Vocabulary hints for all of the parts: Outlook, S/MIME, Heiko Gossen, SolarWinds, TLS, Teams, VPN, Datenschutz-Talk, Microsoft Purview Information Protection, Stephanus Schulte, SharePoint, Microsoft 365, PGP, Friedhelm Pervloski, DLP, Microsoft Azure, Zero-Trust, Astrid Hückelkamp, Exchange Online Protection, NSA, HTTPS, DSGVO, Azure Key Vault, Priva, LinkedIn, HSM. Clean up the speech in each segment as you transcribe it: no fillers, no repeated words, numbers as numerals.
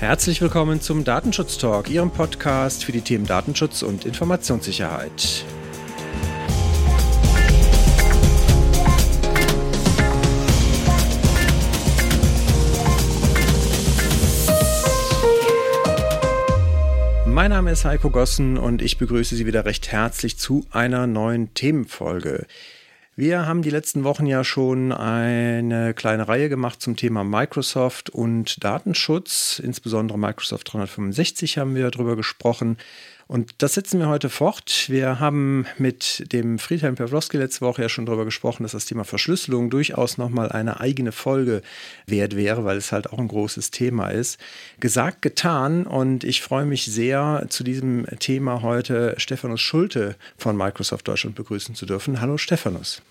Herzlich willkommen zum Datenschutz-Talk, Ihrem Podcast für die Themen Datenschutz und Informationssicherheit. Mein Name ist Heiko Gossen und ich begrüße Sie wieder recht herzlich zu einer neuen Themenfolge. Wir haben die letzten Wochen ja schon eine kleine Reihe gemacht zum Thema Microsoft und Datenschutz. Insbesondere Microsoft 365 haben wir darüber gesprochen. Und das setzen wir heute fort. Wir haben mit dem Friedhelm Pervloski letzte Woche ja schon darüber gesprochen, dass das Thema Verschlüsselung durchaus nochmal eine eigene Folge wert wäre, weil es halt auch ein großes Thema ist. Gesagt, getan. Und ich freue mich sehr, zu diesem Thema heute Stephanus Schulte von Microsoft Deutschland begrüßen zu dürfen. Hallo Stephanus.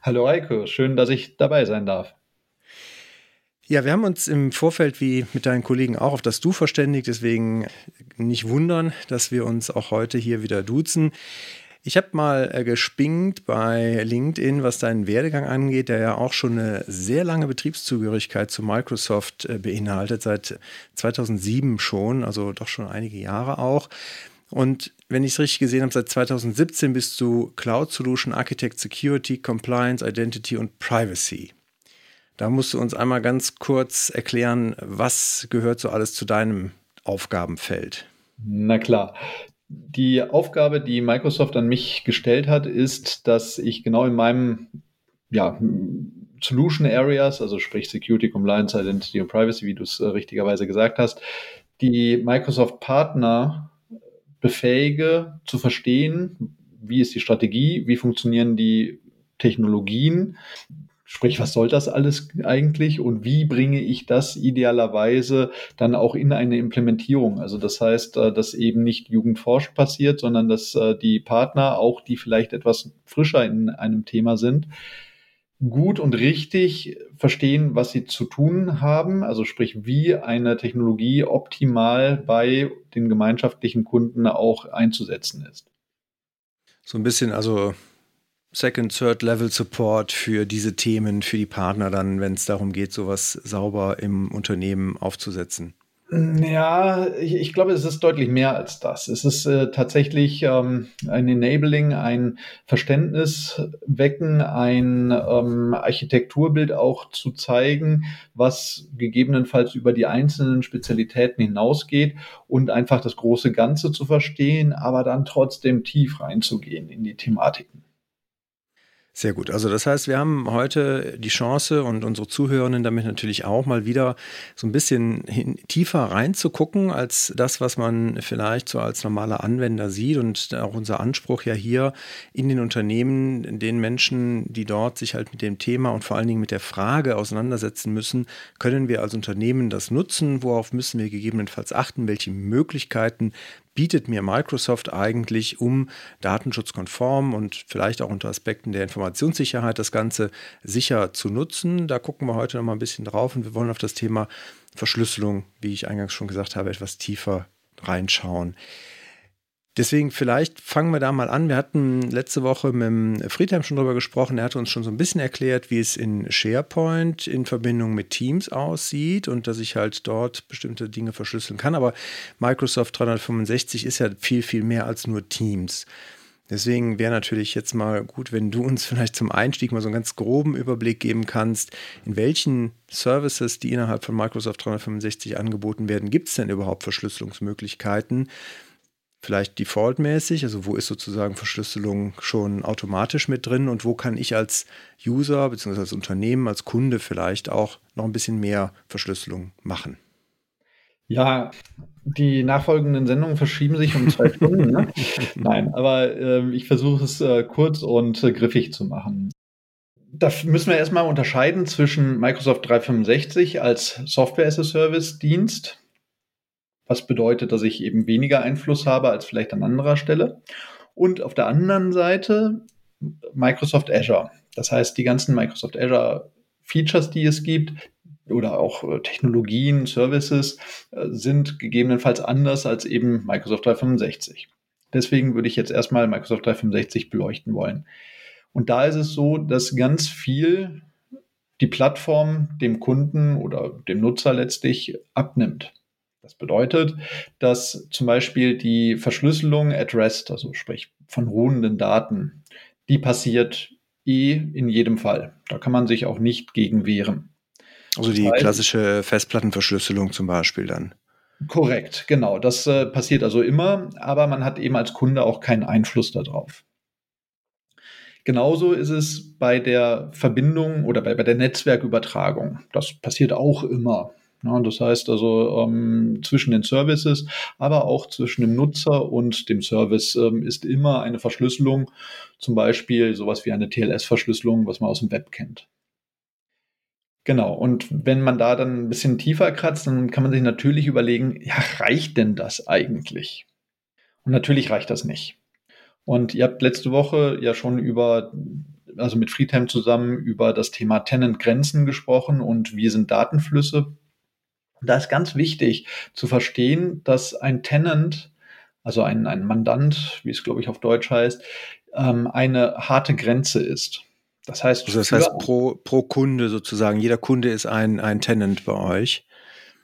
Hallo Heiko, schön, dass ich dabei sein darf. Ja, wir haben uns im Vorfeld wie mit deinen Kollegen auch auf das Du verständigt, deswegen nicht wundern, dass wir uns auch heute hier wieder duzen. Ich habe mal gespinkt bei LinkedIn, was deinen Werdegang angeht, der ja auch schon eine sehr lange Betriebszugehörigkeit zu Microsoft beinhaltet, seit 2007 schon, also doch schon einige Jahre auch. Und wenn ich es richtig gesehen habe, seit 2017 bist du Cloud Solution Architect Security, Compliance, Identity und Privacy. Da musst du uns einmal ganz kurz erklären, was gehört so alles zu deinem Aufgabenfeld? Na klar. Die Aufgabe, die Microsoft an mich gestellt hat, ist, dass ich genau in meinem Solution Areas, also sprich Security, Compliance, Identity und Privacy, wie du es richtigerweise gesagt hast, die Microsoft-Partner befähige, zu verstehen, wie ist die Strategie, wie funktionieren die Technologien, sprich, was soll das alles eigentlich und wie bringe ich das idealerweise dann auch in eine Implementierung? Also das heißt, dass eben nicht Jugendforsch passiert, sondern dass die Partner, auch die vielleicht etwas frischer in einem Thema sind, gut und richtig verstehen, was sie zu tun haben, also sprich, wie eine Technologie optimal bei den gemeinschaftlichen Kunden auch einzusetzen ist. So ein bisschen also Second, Third Level Support für diese Themen, für die Partner dann, wenn es darum geht, sowas sauber im Unternehmen aufzusetzen. Ja, ich glaube, es ist deutlich mehr als das. Es ist tatsächlich ein Enabling, ein Verständnis wecken, ein Architekturbild auch zu zeigen, was gegebenenfalls über die einzelnen Spezialitäten hinausgeht und einfach das große Ganze zu verstehen, aber dann trotzdem tief reinzugehen in die Thematiken. Sehr gut. Also das heißt, wir haben heute die Chance und unsere Zuhörenden damit natürlich auch mal wieder so ein bisschen tiefer reinzugucken als das, was man vielleicht so als normaler Anwender sieht, und auch unser Anspruch ja hier in den Unternehmen, den Menschen, die dort sich halt mit dem Thema und vor allen Dingen mit der Frage auseinandersetzen müssen, können wir als Unternehmen das nutzen, worauf müssen wir gegebenenfalls achten, welche Möglichkeiten bietet mir Microsoft eigentlich, um datenschutzkonform und vielleicht auch unter Aspekten der Informationssicherheit das Ganze sicher zu nutzen. Da gucken wir heute noch mal ein bisschen drauf und wir wollen auf das Thema Verschlüsselung, wie ich eingangs schon gesagt habe, etwas tiefer reinschauen. Deswegen vielleicht fangen wir da mal an. Wir hatten letzte Woche mit Friedhelm schon drüber gesprochen. Er hatte uns schon so ein bisschen erklärt, wie es in SharePoint in Verbindung mit Teams aussieht und dass ich halt dort bestimmte Dinge verschlüsseln kann. Aber Microsoft 365 ist ja viel, viel mehr als nur Teams. Deswegen wäre natürlich jetzt mal gut, wenn du uns vielleicht zum Einstieg mal so einen ganz groben Überblick geben kannst, in welchen Services, die innerhalb von Microsoft 365 angeboten werden, gibt es denn überhaupt Verschlüsselungsmöglichkeiten? Vielleicht defaultmäßig, also wo ist sozusagen Verschlüsselung schon automatisch mit drin und wo kann ich als User bzw. als Unternehmen, als Kunde vielleicht auch noch ein bisschen mehr Verschlüsselung machen? Ja, die nachfolgenden Sendungen verschieben sich um 2 Stunden. Ne? Nein, aber ich versuche es kurz und griffig zu machen. Da müssen wir erstmal unterscheiden zwischen Microsoft 365 als Software-as-a-Service-Dienst. Was bedeutet, dass ich eben weniger Einfluss habe als vielleicht an anderer Stelle. Und auf der anderen Seite Microsoft Azure. Das heißt, die ganzen Microsoft Azure Features, die es gibt, oder auch Technologien, Services, sind gegebenenfalls anders als eben Microsoft 365. Deswegen würde ich jetzt erstmal Microsoft 365 beleuchten wollen. Und da ist es so, dass ganz viel die Plattform dem Kunden oder dem Nutzer letztlich abnimmt. Das bedeutet, dass zum Beispiel die Verschlüsselung at rest, also sprich von ruhenden Daten, die passiert in jedem Fall. Da kann man sich auch nicht gegen wehren. Also die klassische Festplattenverschlüsselung zum Beispiel dann. Korrekt, genau. Das passiert also immer, aber man hat eben als Kunde auch keinen Einfluss darauf. Genauso ist es bei der Verbindung oder bei der Netzwerkübertragung. Das passiert auch immer. Ja, das heißt also zwischen den Services, aber auch zwischen dem Nutzer und dem Service ist immer eine Verschlüsselung, zum Beispiel sowas wie eine TLS-Verschlüsselung, was man aus dem Web kennt. Genau, und wenn man da dann ein bisschen tiefer kratzt, dann kann man sich natürlich überlegen, ja, reicht denn das eigentlich? Und natürlich reicht das nicht. Und ihr habt letzte Woche ja schon mit Friedhelm zusammen über das Thema Tenant-Grenzen gesprochen und wie sind Datenflüsse. Da ist ganz wichtig zu verstehen, dass ein Tenant, also ein Mandant, wie es glaube ich auf Deutsch heißt, eine harte Grenze ist. Das heißt, pro Kunde sozusagen, jeder Kunde ist ein Tenant bei euch.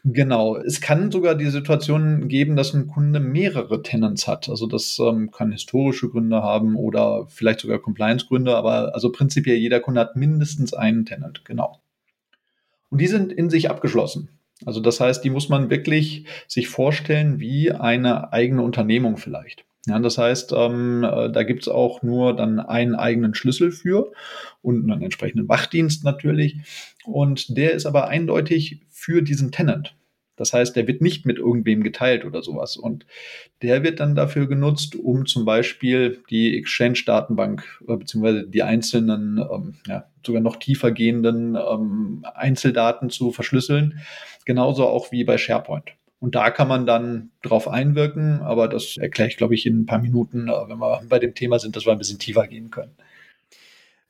Genau, es kann sogar die Situation geben, dass ein Kunde mehrere Tenants hat. Also das kann historische Gründe haben oder vielleicht sogar Compliance-Gründe, aber also prinzipiell jeder Kunde hat mindestens einen Tenant, genau. Und die sind in sich abgeschlossen. Also das heißt, die muss man wirklich sich vorstellen wie eine eigene Unternehmung vielleicht. Ja, das heißt, da gibt's auch nur dann einen eigenen Schlüssel für und einen entsprechenden Wachdienst natürlich. Und der ist aber eindeutig für diesen Tenant. Das heißt, der wird nicht mit irgendwem geteilt oder sowas. Und der wird dann dafür genutzt, um zum Beispiel die Exchange-Datenbank bzw. die einzelnen, sogar noch tiefer gehenden Einzeldaten zu verschlüsseln. Genauso auch wie bei SharePoint. Und da kann man dann drauf einwirken, aber das erkläre ich, glaube ich, in ein paar Minuten, wenn wir bei dem Thema sind, dass wir ein bisschen tiefer gehen können.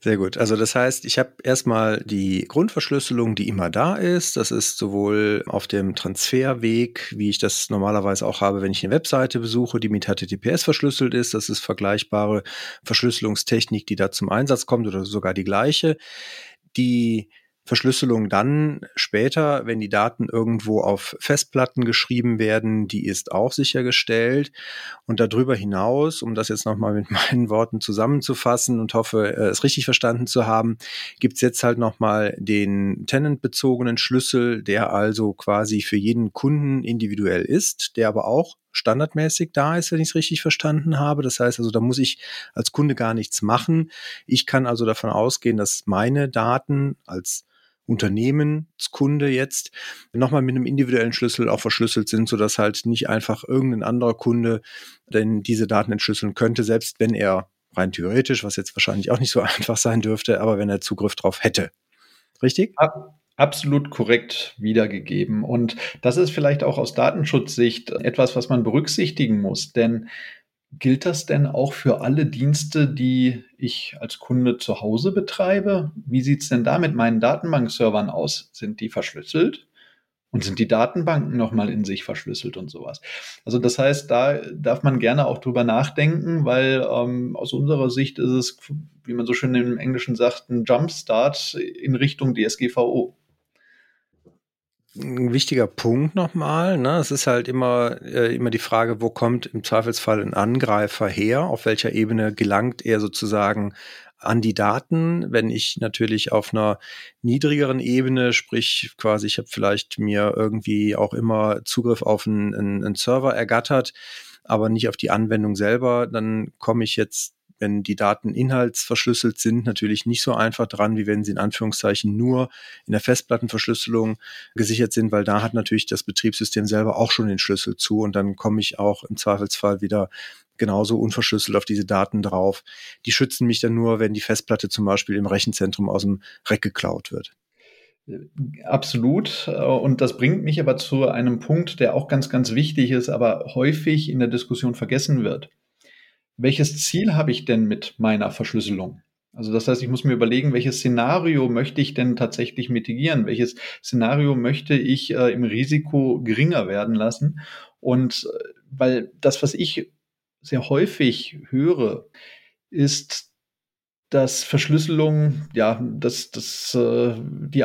Sehr gut. Also das heißt, ich habe erstmal die Grundverschlüsselung, die immer da ist. Das ist sowohl auf dem Transferweg, wie ich das normalerweise auch habe, wenn ich eine Webseite besuche, die mit HTTPS verschlüsselt ist. Das ist vergleichbare Verschlüsselungstechnik, die da zum Einsatz kommt oder sogar die gleiche. Die Verschlüsselung dann später, wenn die Daten irgendwo auf Festplatten geschrieben werden, die ist auch sichergestellt. Und darüber hinaus, um das jetzt nochmal mit meinen Worten zusammenzufassen und hoffe, es richtig verstanden zu haben, gibt es jetzt halt nochmal den tenantbezogenen Schlüssel, der also quasi für jeden Kunden individuell ist, der aber auch standardmäßig da ist, wenn ich es richtig verstanden habe. Das heißt also, da muss ich als Kunde gar nichts machen. Ich kann also davon ausgehen, dass meine Daten als Unternehmenskunde jetzt nochmal mit einem individuellen Schlüssel auch verschlüsselt sind, sodass halt nicht einfach irgendein anderer Kunde denn diese Daten entschlüsseln könnte, selbst wenn er rein theoretisch, was jetzt wahrscheinlich auch nicht so einfach sein dürfte, aber wenn er Zugriff drauf hätte. Richtig? Ja. Absolut korrekt wiedergegeben. Und das ist vielleicht auch aus Datenschutzsicht etwas, was man berücksichtigen muss. Denn gilt das denn auch für alle Dienste, die ich als Kunde zu Hause betreibe? Wie sieht es denn da mit meinen Datenbankservern aus? Sind die verschlüsselt? Und sind die Datenbanken nochmal in sich verschlüsselt und sowas? Also das heißt, da darf man gerne auch drüber nachdenken, weil aus unserer Sicht ist es, wie man so schön im Englischen sagt, ein Jumpstart in Richtung DSGVO. Ein wichtiger Punkt nochmal, ne? Es ist halt immer die Frage, wo kommt im Zweifelsfall ein Angreifer her? Auf welcher Ebene gelangt er sozusagen an die Daten? Wenn ich natürlich auf einer niedrigeren Ebene, sprich quasi, ich habe vielleicht mir irgendwie auch immer Zugriff auf einen Server ergattert, aber nicht auf die Anwendung selber, dann komme ich jetzt, wenn die Daten inhaltsverschlüsselt sind, natürlich nicht so einfach dran, wie wenn sie in Anführungszeichen nur in der Festplattenverschlüsselung gesichert sind, weil da hat natürlich das Betriebssystem selber auch schon den Schlüssel zu und dann komme ich auch im Zweifelsfall wieder genauso unverschlüsselt auf diese Daten drauf. Die schützen mich dann nur, wenn die Festplatte zum Beispiel im Rechenzentrum aus dem Rack geklaut wird. Absolut. Und das bringt mich aber zu einem Punkt, der auch ganz, ganz wichtig ist, aber häufig in der Diskussion vergessen wird. Welches Ziel habe ich denn mit meiner Verschlüsselung? Also das heißt, ich muss mir überlegen, welches Szenario möchte ich denn tatsächlich mitigieren? Welches Szenario möchte ich im Risiko geringer werden lassen? Und weil das, was ich sehr häufig höre, ist, dass Verschlüsselung, die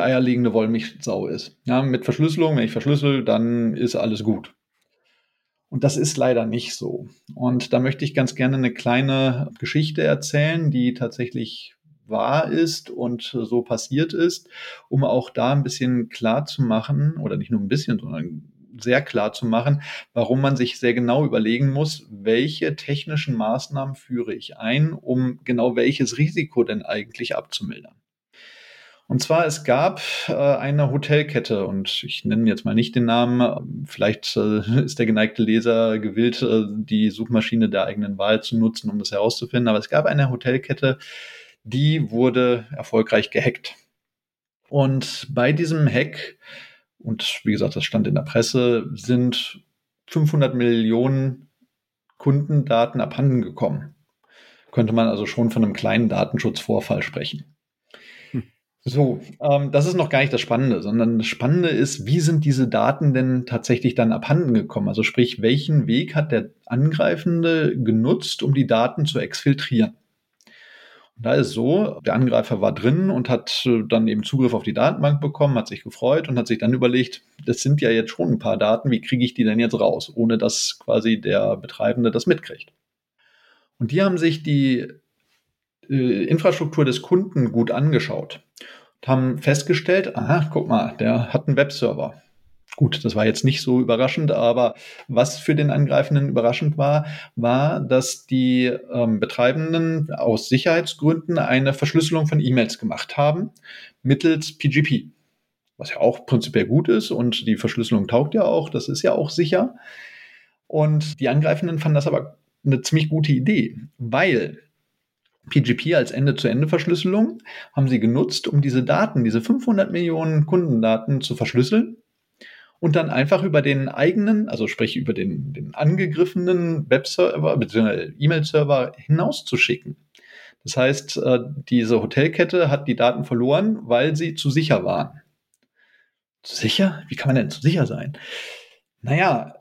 eierlegende Wollmilchsau ist. Ja, mit Verschlüsselung, wenn ich verschlüssel, dann ist alles gut. Und das ist leider nicht so. Und da möchte ich ganz gerne eine kleine Geschichte erzählen, die tatsächlich wahr ist und so passiert ist, um auch da ein bisschen klar zu machen, oder nicht nur ein bisschen, sondern sehr klar zu machen, warum man sich sehr genau überlegen muss, welche technischen Maßnahmen führe ich ein, um genau welches Risiko denn eigentlich abzumildern. Und zwar, es gab eine Hotelkette, und ich nenne jetzt mal nicht den Namen, vielleicht ist der geneigte Leser gewillt, die Suchmaschine der eigenen Wahl zu nutzen, um das herauszufinden, aber es gab eine Hotelkette, die wurde erfolgreich gehackt. Und bei diesem Hack, und wie gesagt, das stand in der Presse, sind 500 Millionen Kundendaten abhanden gekommen. Könnte man also schon von einem kleinen Datenschutzvorfall sprechen. So, das ist noch gar nicht das Spannende, sondern das Spannende ist, wie sind diese Daten denn tatsächlich dann abhanden gekommen? Also sprich, welchen Weg hat der Angreifende genutzt, um die Daten zu exfiltrieren? Und da ist so, der Angreifer war drin und hat dann eben Zugriff auf die Datenbank bekommen, hat sich gefreut und hat sich dann überlegt, das sind ja jetzt schon ein paar Daten, wie kriege ich die denn jetzt raus, ohne dass quasi der Betreibende das mitkriegt? Und die haben sich die Infrastruktur des Kunden gut angeschaut und haben festgestellt, aha, guck mal, der hat einen Webserver. Gut, das war jetzt nicht so überraschend, aber was für den Angreifenden überraschend war, war, dass die Betreibenden aus Sicherheitsgründen eine Verschlüsselung von E-Mails gemacht haben mittels PGP, was ja auch prinzipiell gut ist und die Verschlüsselung taugt ja auch, das ist ja auch sicher. Und die Angreifenden fanden das aber eine ziemlich gute Idee, weil PGP als Ende-zu-Ende-Verschlüsselung haben sie genutzt, um diese Daten, diese 500 Millionen Kundendaten zu verschlüsseln und dann einfach über den eigenen, also sprich über den angegriffenen Webserver bzw. E-Mail-Server hinauszuschicken. Das heißt, diese Hotelkette hat die Daten verloren, weil sie zu sicher waren. Zu sicher? Wie kann man denn zu sicher sein? Naja,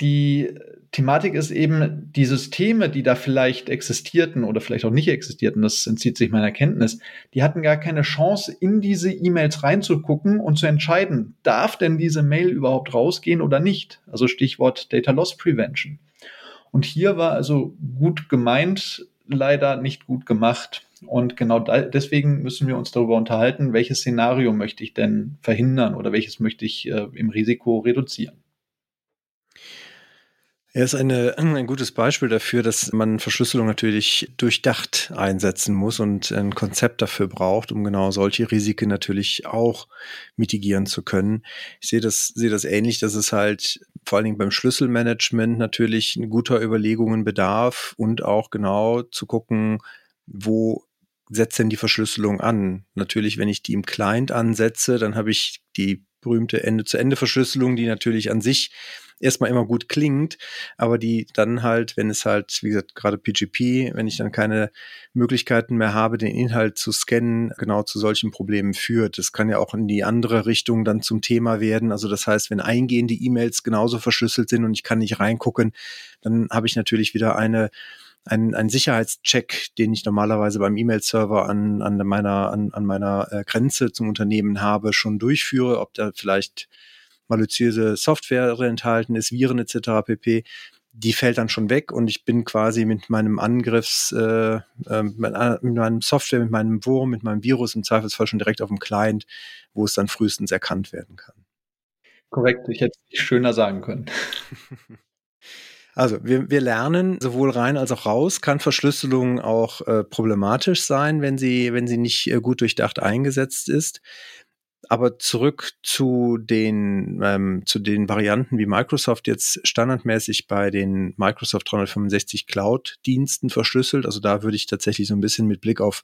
die Thematik ist eben, die Systeme, die da vielleicht existierten oder vielleicht auch nicht existierten, das entzieht sich meiner Kenntnis, die hatten gar keine Chance, in diese E-Mails reinzugucken und zu entscheiden, darf denn diese Mail überhaupt rausgehen oder nicht? Also Stichwort Data Loss Prevention. Und hier war also gut gemeint, leider nicht gut gemacht. Und genau deswegen müssen wir uns darüber unterhalten, welches Szenario möchte ich denn verhindern oder welches möchte ich im Risiko reduzieren. Er ist ein gutes Beispiel dafür, dass man Verschlüsselung natürlich durchdacht einsetzen muss und ein Konzept dafür braucht, um genau solche Risiken natürlich auch mitigieren zu können. Ich sehe das ähnlich, dass es halt vor allen Dingen beim Schlüsselmanagement natürlich guter Überlegungen bedarf und auch genau zu gucken, wo setzt denn die Verschlüsselung an? Natürlich, wenn ich die im Client ansetze, dann habe ich die berühmte Ende-zu-Ende-Verschlüsselung, die natürlich an sich erstmal immer gut klingt, aber die dann halt, wenn es halt, wie gesagt, gerade PGP, wenn ich dann keine Möglichkeiten mehr habe, den Inhalt zu scannen, genau zu solchen Problemen führt. Das kann ja auch in die andere Richtung dann zum Thema werden. Also das heißt, wenn eingehende E-Mails genauso verschlüsselt sind und ich kann nicht reingucken, dann habe ich natürlich wieder einen Sicherheitscheck, den ich normalerweise beim E-Mail-Server an meiner Grenze zum Unternehmen habe, schon durchführe, ob da vielleicht malöziöse Software enthalten ist, Viren etc. pp., die fällt dann schon weg und ich bin quasi mit meinem mit meinem Virus im Zweifelsfall schon direkt auf dem Client, wo es dann frühestens erkannt werden kann. Korrekt, ich hätte es nicht schöner sagen können. Also wir lernen sowohl rein als auch raus. Kann Verschlüsselung auch problematisch sein, wenn sie nicht gut durchdacht eingesetzt ist. Aber zurück zu den Varianten, wie Microsoft jetzt standardmäßig bei den Microsoft 365 Cloud-Diensten verschlüsselt. Also da würde ich tatsächlich so ein bisschen mit Blick auf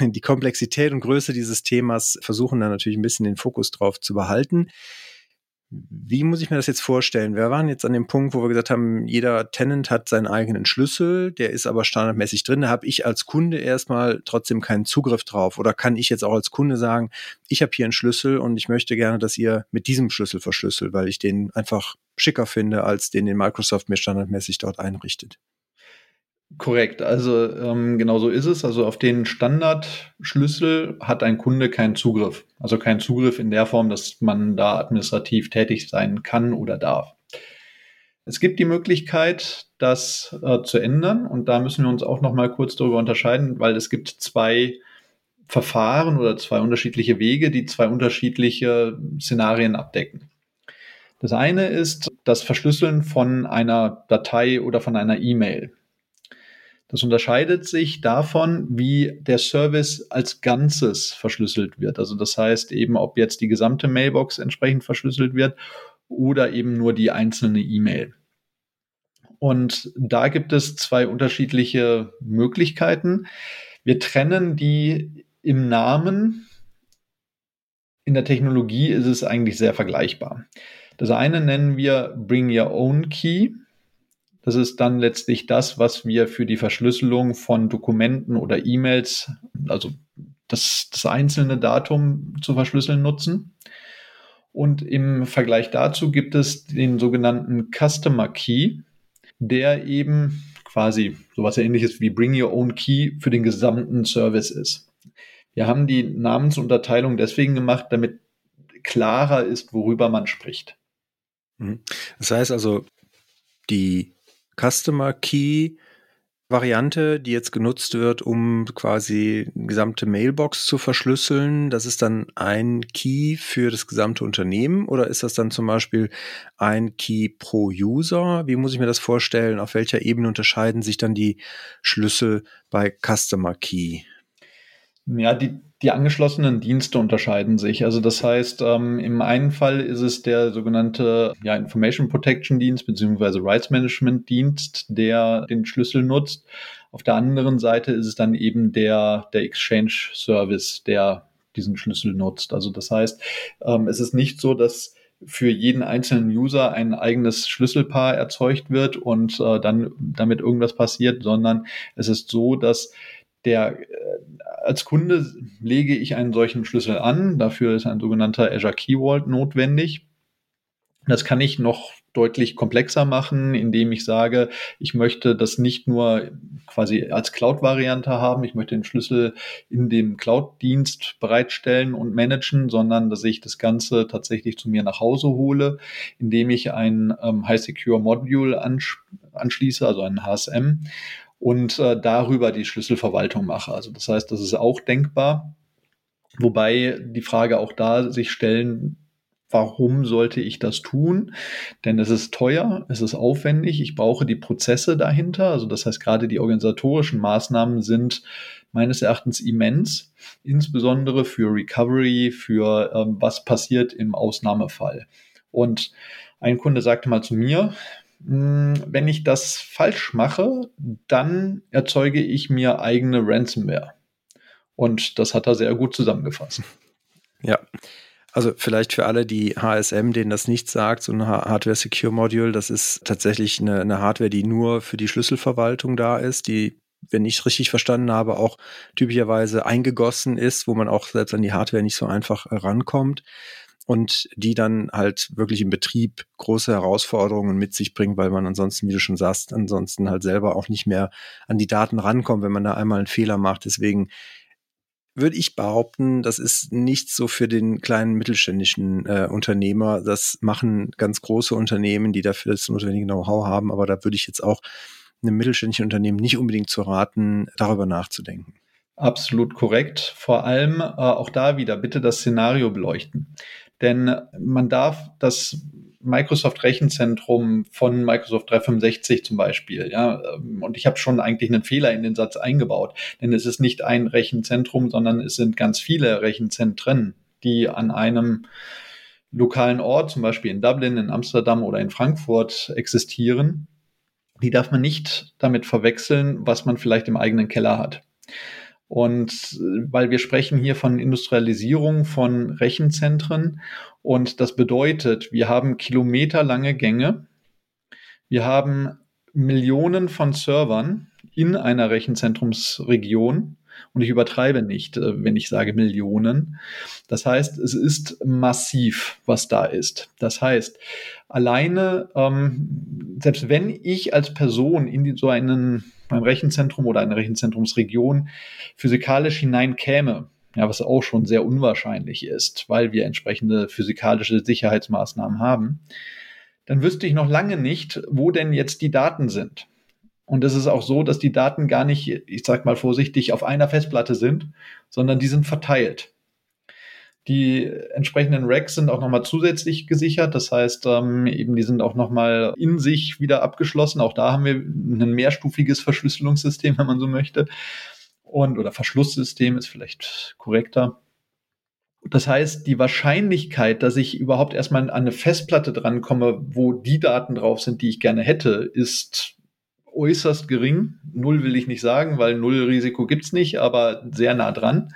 die Komplexität und Größe dieses Themas versuchen, da natürlich ein bisschen den Fokus drauf zu behalten. Wie muss ich mir das jetzt vorstellen? Wir waren jetzt an dem Punkt, wo wir gesagt haben, jeder Tenant hat seinen eigenen Schlüssel, der ist aber standardmäßig drin. Da habe ich als Kunde erstmal trotzdem keinen Zugriff drauf. Oder kann ich jetzt auch als Kunde sagen, ich habe hier einen Schlüssel und ich möchte gerne, dass ihr mit diesem Schlüssel verschlüsselt, weil ich den einfach schicker finde, als den Microsoft mir standardmäßig dort einrichtet. Korrekt, also genau so ist es. Also auf den Standardschlüssel hat ein Kunde keinen Zugriff. Also keinen Zugriff in der Form, dass man da administrativ tätig sein kann oder darf. Es gibt die Möglichkeit, das zu ändern, und da müssen wir uns auch noch mal kurz darüber unterscheiden, weil es gibt zwei Verfahren oder zwei unterschiedliche Wege, die zwei unterschiedliche Szenarien abdecken. Das eine ist das Verschlüsseln von einer Datei oder von einer E-Mail. Das unterscheidet sich davon, wie der Service als Ganzes verschlüsselt wird. Also das heißt eben, ob jetzt die gesamte Mailbox entsprechend verschlüsselt wird oder eben nur die einzelne E-Mail. Und da gibt es zwei unterschiedliche Möglichkeiten. Wir trennen die im Namen. In der Technologie ist es eigentlich sehr vergleichbar. Das eine nennen wir Bring Your Own Key. Das ist dann letztlich das, was wir für die Verschlüsselung von Dokumenten oder E-Mails, also das einzelne Datum zu verschlüsseln, nutzen. Und im Vergleich dazu gibt es den sogenannten Customer Key, der eben quasi sowas Ähnliches wie Bring Your Own Key für den gesamten Service ist. Wir haben die Namensunterteilung deswegen gemacht, damit klarer ist, worüber man spricht. Das heißt also, die Customer Key Variante, die jetzt genutzt wird, um quasi eine gesamte Mailbox zu verschlüsseln, das ist dann ein Key für das gesamte Unternehmen, oder ist das dann zum Beispiel ein Key pro User? Wie muss ich mir das vorstellen? Auf welcher Ebene unterscheiden sich dann die Schlüssel bei Customer Key? Ja, die angeschlossenen Dienste unterscheiden sich. Also das heißt, im einen Fall ist es der sogenannte Information Protection Dienst bzw. Rights Management Dienst, der den Schlüssel nutzt. Auf der anderen Seite ist es dann eben der Exchange Service, der diesen Schlüssel nutzt. Also das heißt, es ist nicht so, dass für jeden einzelnen User ein eigenes Schlüsselpaar erzeugt wird und dann damit irgendwas passiert, sondern es ist so, dass als Kunde lege ich einen solchen Schlüssel an. Dafür ist ein sogenannter Azure Key Vault notwendig. Das kann ich noch deutlich komplexer machen, indem ich sage, ich möchte das nicht nur quasi als Cloud-Variante haben, ich möchte den Schlüssel in dem Cloud-Dienst bereitstellen und managen, sondern dass ich das Ganze tatsächlich zu mir nach Hause hole, indem ich ein High-Secure-Module anschließe, also einen HSM, und darüber die Schlüsselverwaltung mache. Also das heißt, das ist auch denkbar, wobei die Frage auch da sich stellen, warum sollte ich das tun? Denn es ist teuer, es ist aufwendig, ich brauche die Prozesse dahinter. Also das heißt, gerade die organisatorischen Maßnahmen sind meines Erachtens immens, insbesondere für Recovery, für was passiert im Ausnahmefall. Und ein Kunde sagte mal zu mir, wenn ich das falsch mache, dann erzeuge ich mir eigene Ransomware. Und das hat er sehr gut zusammengefasst. Ja, also vielleicht für alle, die HSM, denen das nicht sagt, so ein Hardware Secure Module, das ist tatsächlich eine Hardware, die nur für die Schlüsselverwaltung da ist, die, wenn ich es richtig verstanden habe, auch typischerweise eingegossen ist, wo man auch selbst an die Hardware nicht so einfach rankommt. Und die dann halt wirklich im Betrieb große Herausforderungen mit sich bringen, weil man ansonsten, wie du schon sagst, halt selber auch nicht mehr an die Daten rankommt, wenn man da einmal einen Fehler macht. Deswegen würde ich behaupten, das ist nicht so für den kleinen mittelständischen Unternehmer. Das machen ganz große Unternehmen, die dafür das notwendige Know-how haben. Aber da würde ich jetzt auch einem mittelständischen Unternehmen nicht unbedingt zu raten, darüber nachzudenken. Absolut korrekt. Vor allem auch da wieder bitte das Szenario beleuchten. Denn man darf das Microsoft-Rechenzentrum von Microsoft 365 zum Beispiel, ja, und ich habe schon eigentlich einen Fehler in den Satz eingebaut, denn es ist nicht ein Rechenzentrum, sondern es sind ganz viele Rechenzentren, die an einem lokalen Ort, zum Beispiel in Dublin, in Amsterdam oder in Frankfurt, existieren. Die darf man nicht damit verwechseln, was man vielleicht im eigenen Keller hat. Und weil wir sprechen hier von Industrialisierung von Rechenzentren, und das bedeutet, wir haben kilometerlange Gänge, wir haben Millionen von Servern in einer Rechenzentrumsregion, und ich übertreibe nicht, wenn ich sage Millionen. Das heißt, es ist massiv, was da ist. Das heißt, alleine, selbst wenn ich als Person in so einem Rechenzentrum oder eine Rechenzentrumsregion physikalisch hineinkäme, ja, was auch schon sehr unwahrscheinlich ist, weil wir entsprechende physikalische Sicherheitsmaßnahmen haben, dann wüsste ich noch lange nicht, wo denn jetzt die Daten sind. Und es ist auch so, dass die Daten gar nicht, ich sag mal vorsichtig, auf einer Festplatte sind, sondern die sind verteilt. Die entsprechenden Racks sind auch nochmal zusätzlich gesichert. Das heißt, eben die sind auch nochmal in sich wieder abgeschlossen. Auch da haben wir ein mehrstufiges Verschlüsselungssystem, wenn man so möchte. Oder Verschlusssystem ist vielleicht korrekter. Das heißt, die Wahrscheinlichkeit, dass ich überhaupt erstmal an eine Festplatte drankomme, wo die Daten drauf sind, die ich gerne hätte, ist äußerst gering. 0 will ich nicht sagen, weil 0 Risiko gibt's nicht, aber sehr nah dran.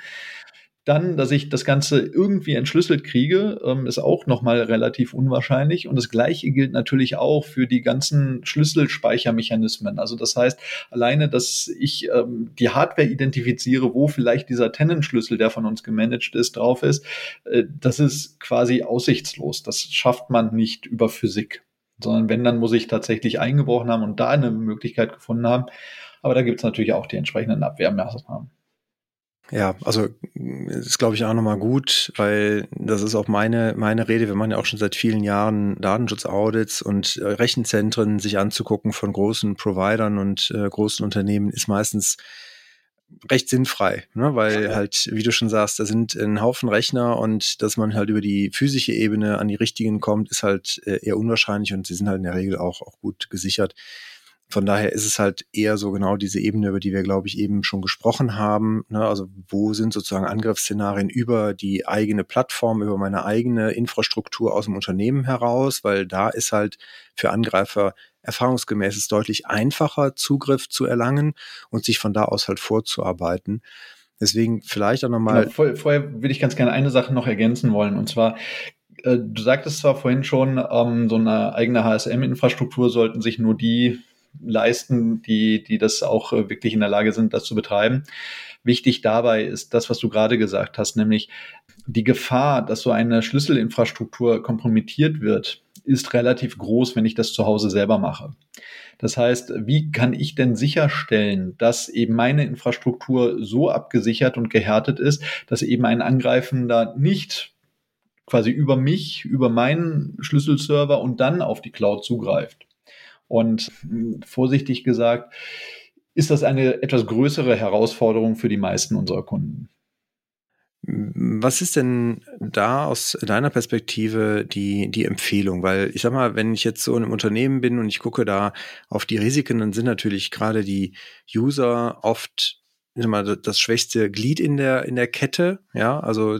Dann, dass ich das Ganze irgendwie entschlüsselt kriege, ist auch nochmal relativ unwahrscheinlich. Und das Gleiche gilt natürlich auch für die ganzen Schlüsselspeichermechanismen. Also das heißt, alleine, dass ich die Hardware identifiziere, wo vielleicht dieser Tenant-Schlüssel, der von uns gemanagt ist, drauf ist, das ist quasi aussichtslos. Das schafft man nicht über Physik, sondern wenn, dann muss ich tatsächlich eingebrochen haben und da eine Möglichkeit gefunden haben. Aber da gibt es natürlich auch die entsprechenden Abwehrmaßnahmen. Ja, also ist, glaube ich, auch nochmal gut, weil das ist auch meine Rede. Wir machen ja auch schon seit vielen Jahren Datenschutz-Audits und Rechenzentren sich anzugucken von großen Providern und großen Unternehmen ist meistens recht sinnfrei, ne? Weil halt, wie du schon sagst, da sind ein Haufen Rechner und dass man halt über die physische Ebene an die richtigen kommt, ist halt eher unwahrscheinlich und sie sind halt in der Regel auch gut gesichert. Von daher ist es halt eher so genau diese Ebene, über die wir, glaube ich, eben schon gesprochen haben. Ne? Also wo sind sozusagen Angriffsszenarien über die eigene Plattform, über meine eigene Infrastruktur aus dem Unternehmen heraus, weil da ist halt für Angreifer erfahrungsgemäß ist deutlich einfacher, Zugriff zu erlangen und sich von da aus halt vorzuarbeiten. Deswegen vielleicht auch nochmal... Genau, vorher würde ich ganz gerne eine Sache noch ergänzen wollen und zwar... Du sagtest zwar vorhin schon, so eine eigene HSM-Infrastruktur sollten sich nur die leisten, die das auch wirklich in der Lage sind, das zu betreiben. Wichtig dabei ist das, was du gerade gesagt hast, nämlich die Gefahr, dass so eine Schlüsselinfrastruktur kompromittiert wird, ist relativ groß, wenn ich das zu Hause selber mache. Das heißt, wie kann ich denn sicherstellen, dass eben meine Infrastruktur so abgesichert und gehärtet ist, dass eben ein Angreifender nicht quasi über mich, über meinen Schlüsselserver und dann auf die Cloud zugreift? Und vorsichtig gesagt, ist das eine etwas größere Herausforderung für die meisten unserer Kunden. Was ist denn da aus deiner Perspektive die Empfehlung? Weil ich sag mal, wenn ich jetzt so in einem Unternehmen bin und ich gucke da auf die Risiken, dann sind natürlich gerade die User oft das schwächste Glied in der Kette, ja, also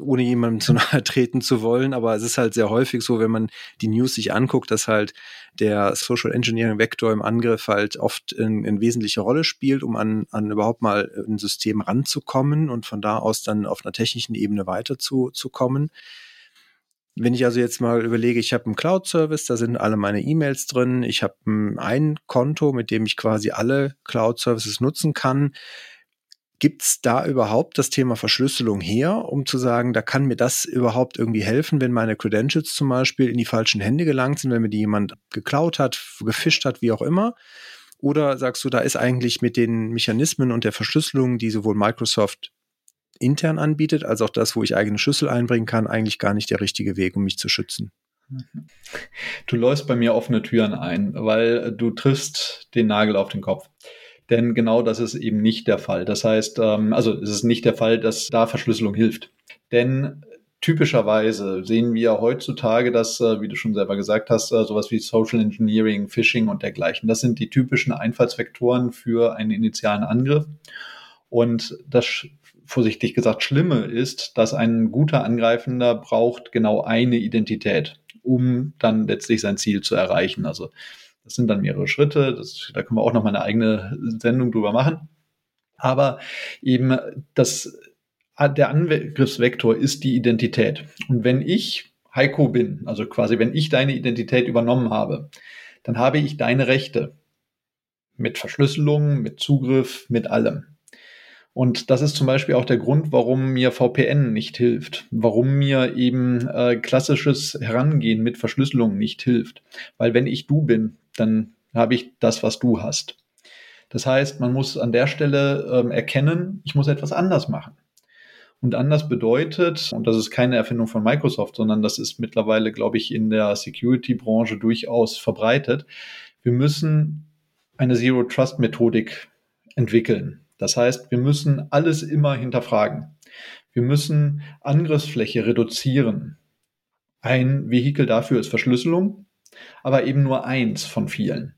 ohne jemandem zu nahe treten zu wollen, aber es ist halt sehr häufig so, wenn man die News sich anguckt, dass halt der Social Engineering Vektor im Angriff halt oft eine wesentliche Rolle spielt, um an überhaupt mal ein System ranzukommen und von da aus dann auf einer technischen Ebene weiter zu kommen. Wenn ich also jetzt mal überlege, ich habe einen Cloud-Service, da sind alle meine E-Mails drin, ich habe ein Konto, mit dem ich quasi alle Cloud-Services nutzen kann. Gibt's da überhaupt das Thema Verschlüsselung her, um zu sagen, da kann mir das überhaupt irgendwie helfen, wenn meine Credentials zum Beispiel in die falschen Hände gelangt sind, wenn mir die jemand geklaut hat, gefischt hat, wie auch immer? Oder sagst du, da ist eigentlich mit den Mechanismen und der Verschlüsselung, die sowohl Microsoft intern anbietet, als auch das, wo ich eigene Schlüssel einbringen kann, eigentlich gar nicht der richtige Weg, um mich zu schützen. Du läufst bei mir offene Türen ein, weil du triffst den Nagel auf den Kopf. Denn genau das ist eben nicht der Fall. Das heißt, es ist nicht der Fall, dass da Verschlüsselung hilft. Denn typischerweise sehen wir heutzutage, dass, wie du schon selber gesagt hast, sowas wie Social Engineering, Phishing und dergleichen, das sind die typischen Einfallsvektoren für einen initialen Angriff. Und das, vorsichtig gesagt, Schlimme ist, dass ein guter Angreifender braucht genau eine Identität, um dann letztlich sein Ziel zu erreichen. Also das sind dann mehrere Schritte, da können wir auch nochmal eine eigene Sendung drüber machen. Aber eben der Angriffsvektor ist die Identität. Und wenn ich Heiko bin, also quasi wenn ich deine Identität übernommen habe, dann habe ich deine Rechte mit Verschlüsselung, mit Zugriff, mit allem. Und das ist zum Beispiel auch der Grund, warum mir VPN nicht hilft, warum mir eben klassisches Herangehen mit Verschlüsselung nicht hilft. Weil wenn ich du bin, dann habe ich das, was du hast. Das heißt, man muss an der Stelle erkennen, ich muss etwas anders machen. Und anders bedeutet, und das ist keine Erfindung von Microsoft, sondern das ist mittlerweile, glaube ich, in der Security-Branche durchaus verbreitet, wir müssen eine Zero-Trust-Methodik entwickeln. Das heißt, wir müssen alles immer hinterfragen. Wir müssen Angriffsfläche reduzieren. Ein Vehikel dafür ist Verschlüsselung, aber eben nur eins von vielen.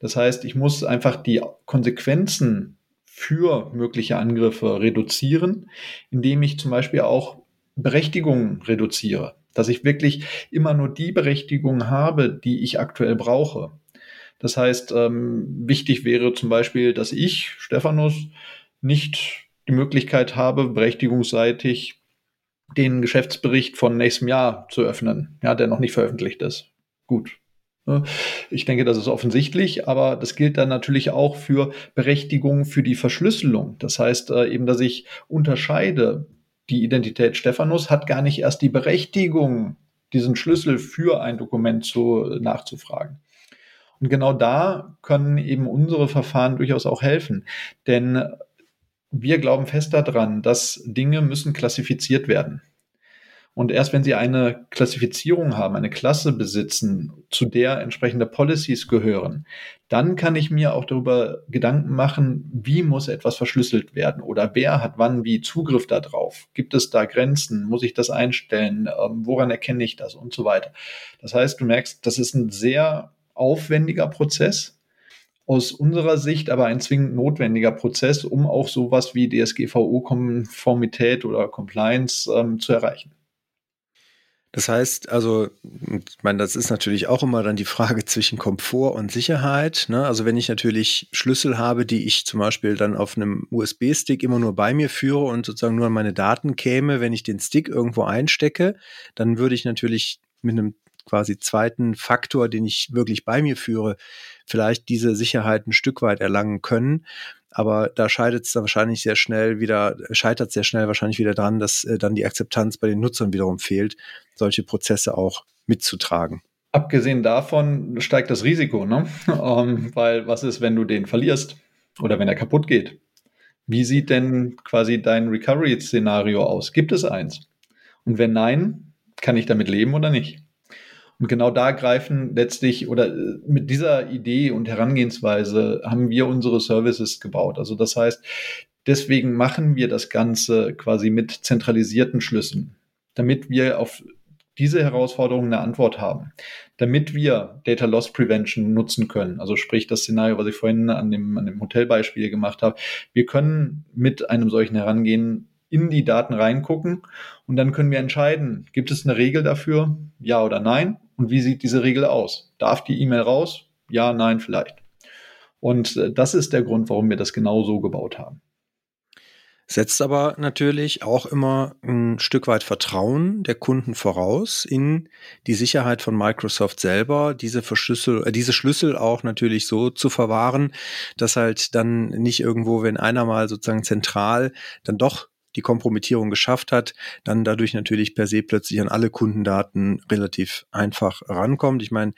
Das heißt, ich muss einfach die Konsequenzen für mögliche Angriffe reduzieren, indem ich zum Beispiel auch Berechtigungen reduziere, dass ich wirklich immer nur die Berechtigungen habe, die ich aktuell brauche. Das heißt, wichtig wäre zum Beispiel, dass ich, Stephanus, nicht die Möglichkeit habe, berechtigungsseitig den Geschäftsbericht von nächstem Jahr zu öffnen, ja, der noch nicht veröffentlicht ist. Gut. Ich denke, das ist offensichtlich, aber das gilt dann natürlich auch für Berechtigungen für die Verschlüsselung. Das heißt eben, dass ich unterscheide, die Identität Stephanus hat gar nicht erst die Berechtigung, diesen Schlüssel für ein Dokument nachzufragen. Und genau da können eben unsere Verfahren durchaus auch helfen, denn wir glauben fest daran, dass Dinge müssen klassifiziert werden. Und erst wenn sie eine Klassifizierung haben, eine Klasse besitzen, zu der entsprechende Policies gehören, dann kann ich mir auch darüber Gedanken machen, wie muss etwas verschlüsselt werden oder wer hat wann wie Zugriff darauf? Gibt es da Grenzen? Muss ich das einstellen? Woran erkenne ich das? Und so weiter. Das heißt, du merkst, das ist ein sehr aufwendiger Prozess, aus unserer Sicht aber ein zwingend notwendiger Prozess, um auch sowas wie DSGVO-Konformität oder Compliance zu erreichen. Das heißt, also, ich meine, das ist natürlich auch immer dann die Frage zwischen Komfort und Sicherheit, ne? Also wenn ich natürlich Schlüssel habe, die ich zum Beispiel dann auf einem USB-Stick immer nur bei mir führe und sozusagen nur an meine Daten käme, wenn ich den Stick irgendwo einstecke, dann würde ich natürlich mit einem quasi zweiten Faktor, den ich wirklich bei mir führe, vielleicht diese Sicherheit ein Stück weit erlangen können. Aber da scheitert es sehr schnell wahrscheinlich wieder dran, dass dann die Akzeptanz bei den Nutzern wiederum fehlt, solche Prozesse auch mitzutragen. Abgesehen davon steigt das Risiko, ne? Weil was ist, wenn du den verlierst oder wenn er kaputt geht? Wie sieht denn quasi dein Recovery-Szenario aus? Gibt es eins? Und wenn nein, kann ich damit leben oder nicht? Und genau da greifen letztlich oder mit dieser Idee und Herangehensweise haben wir unsere Services gebaut. Also das heißt, deswegen machen wir das Ganze quasi mit zentralisierten Schlüsseln, damit wir auf diese Herausforderung eine Antwort haben, damit wir Data Loss Prevention nutzen können. Also sprich das Szenario, was ich vorhin an dem Hotelbeispiel gemacht habe. Wir können mit einem solchen Herangehen in die Daten reingucken und dann können wir entscheiden, gibt es eine Regel dafür, ja oder nein? Und wie sieht diese Regel aus? Darf die E-Mail raus? Ja, nein, vielleicht. Und das ist der Grund, warum wir das genau so gebaut haben. Setzt aber natürlich auch immer ein Stück weit Vertrauen der Kunden voraus in die Sicherheit von Microsoft selber, diese Schlüssel auch natürlich so zu verwahren, dass halt dann nicht irgendwo, wenn einer mal sozusagen zentral dann doch die Kompromittierung geschafft hat, dann dadurch natürlich per se plötzlich an alle Kundendaten relativ einfach rankommt. Ich meine,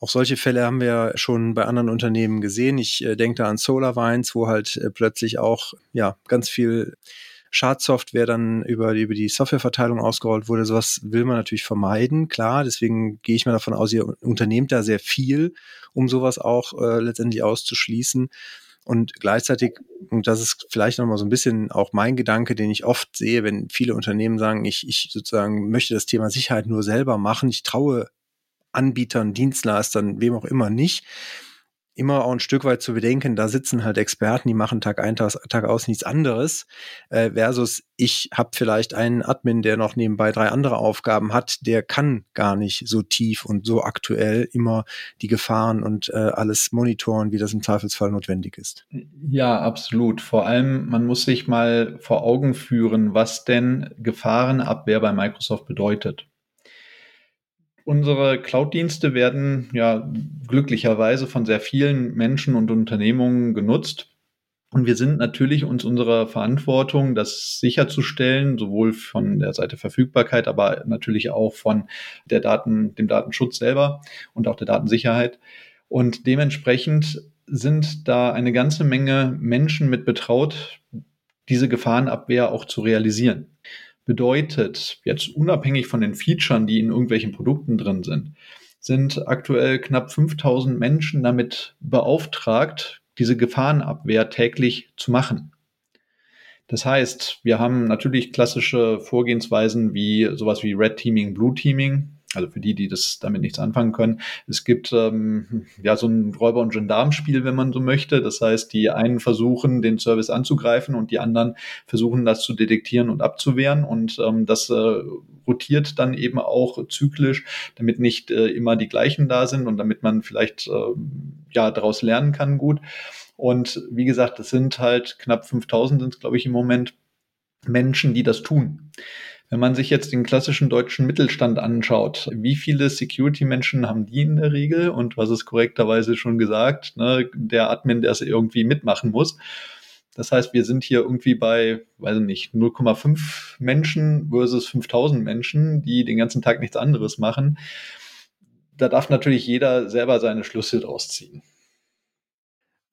auch solche Fälle haben wir schon bei anderen Unternehmen gesehen. Ich denke da an SolarWinds, wo halt plötzlich auch ja ganz viel Schadsoftware dann über die Softwareverteilung ausgerollt wurde. Sowas will man natürlich vermeiden, klar. Deswegen gehe ich mal davon aus, ihr unternehmt da sehr viel, um sowas auch letztendlich auszuschließen. Und gleichzeitig, und das ist vielleicht nochmal so ein bisschen auch mein Gedanke, den ich oft sehe, wenn viele Unternehmen sagen, ich sozusagen möchte das Thema Sicherheit nur selber machen, ich traue Anbietern, Dienstleistern, wem auch immer nicht, immer auch ein Stück weit zu bedenken, da sitzen halt Experten, die machen Tag ein, Tag aus nichts anderes, versus ich habe vielleicht einen Admin, der noch nebenbei 3 andere Aufgaben hat, der kann gar nicht so tief und so aktuell immer die Gefahren und alles monitoren, wie das im Zweifelsfall notwendig ist. Ja, absolut. Vor allem, man muss sich mal vor Augen führen, was denn Gefahrenabwehr bei Microsoft bedeutet. Unsere Cloud-Dienste werden ja glücklicherweise von sehr vielen Menschen und Unternehmungen genutzt. Und wir sind natürlich uns unserer Verantwortung, das sicherzustellen, sowohl von der Seite Verfügbarkeit, aber natürlich auch von der dem Datenschutz selber und auch der Datensicherheit. Und dementsprechend sind da eine ganze Menge Menschen mit betraut, diese Gefahrenabwehr auch zu realisieren. Bedeutet, jetzt unabhängig von den Features, die in irgendwelchen Produkten drin sind, sind aktuell knapp 5000 Menschen damit beauftragt, diese Gefahrenabwehr täglich zu machen. Das heißt, wir haben natürlich klassische Vorgehensweisen wie sowas wie Red Teaming, Blue Teaming, also für die, die das damit nichts anfangen können. Es gibt so ein Räuber- und Gendarmspiel, wenn man so möchte. Das heißt, die einen versuchen, den Service anzugreifen und die anderen versuchen, das zu detektieren und abzuwehren. Und das rotiert dann eben auch zyklisch, damit nicht immer die gleichen da sind und damit man vielleicht daraus lernen kann gut. Und wie gesagt, das sind halt knapp 5000 sind es, glaube ich, im Moment Menschen, die das tun. Wenn man sich jetzt den klassischen deutschen Mittelstand anschaut, wie viele Security-Menschen haben die in der Regel? Und was ist korrekterweise schon gesagt, ne, der Admin, der es irgendwie mitmachen muss. Das heißt, wir sind hier irgendwie bei, 0,5 Menschen versus 5000 Menschen, die den ganzen Tag nichts anderes machen. Da darf natürlich jeder selber seine Schlüsse draus ziehen.